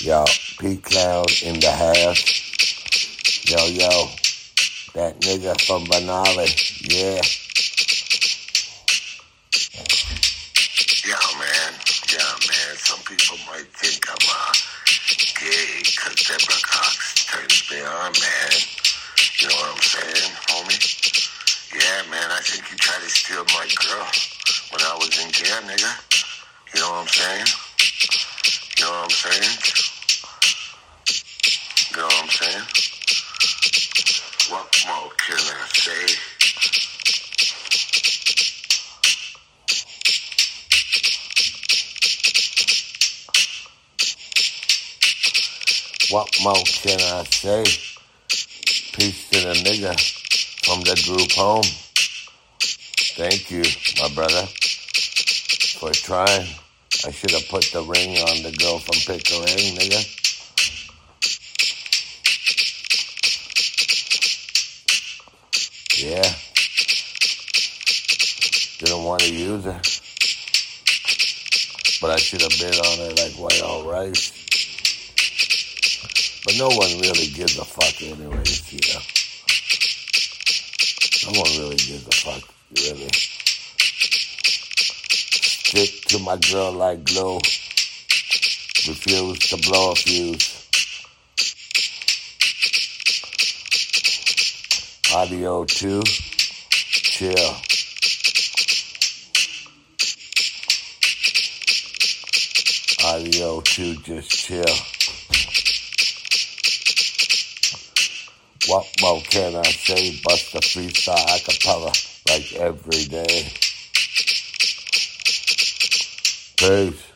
Yo, P Cloud in the house. Yo, that nigga from Benali, yeah. Yeah, man, some people might think I'm gay, because Debra Cox turns me on, man. You know what I'm saying, homie? Yeah, man, I think you tried to steal my girl when I was in jail, nigga. You know what I'm saying? You know what I'm saying? What more can I say? Peace to the nigga from the group home. Thank you, my brother, for trying. I should have put the ring on the girl from Pickering, nigga. Yeah. Didn't want to use her. But I should have bid on her like Whitehall Rice. But no one really gives a fuck anyways, you know. No one really gives a fuck, really. Stick to my girl like glue. Refuse to blow a fuse. Audio 2. Chill. Audio 2, just chill. What more can I say? Bust the freestyle acapella like every day. Peace.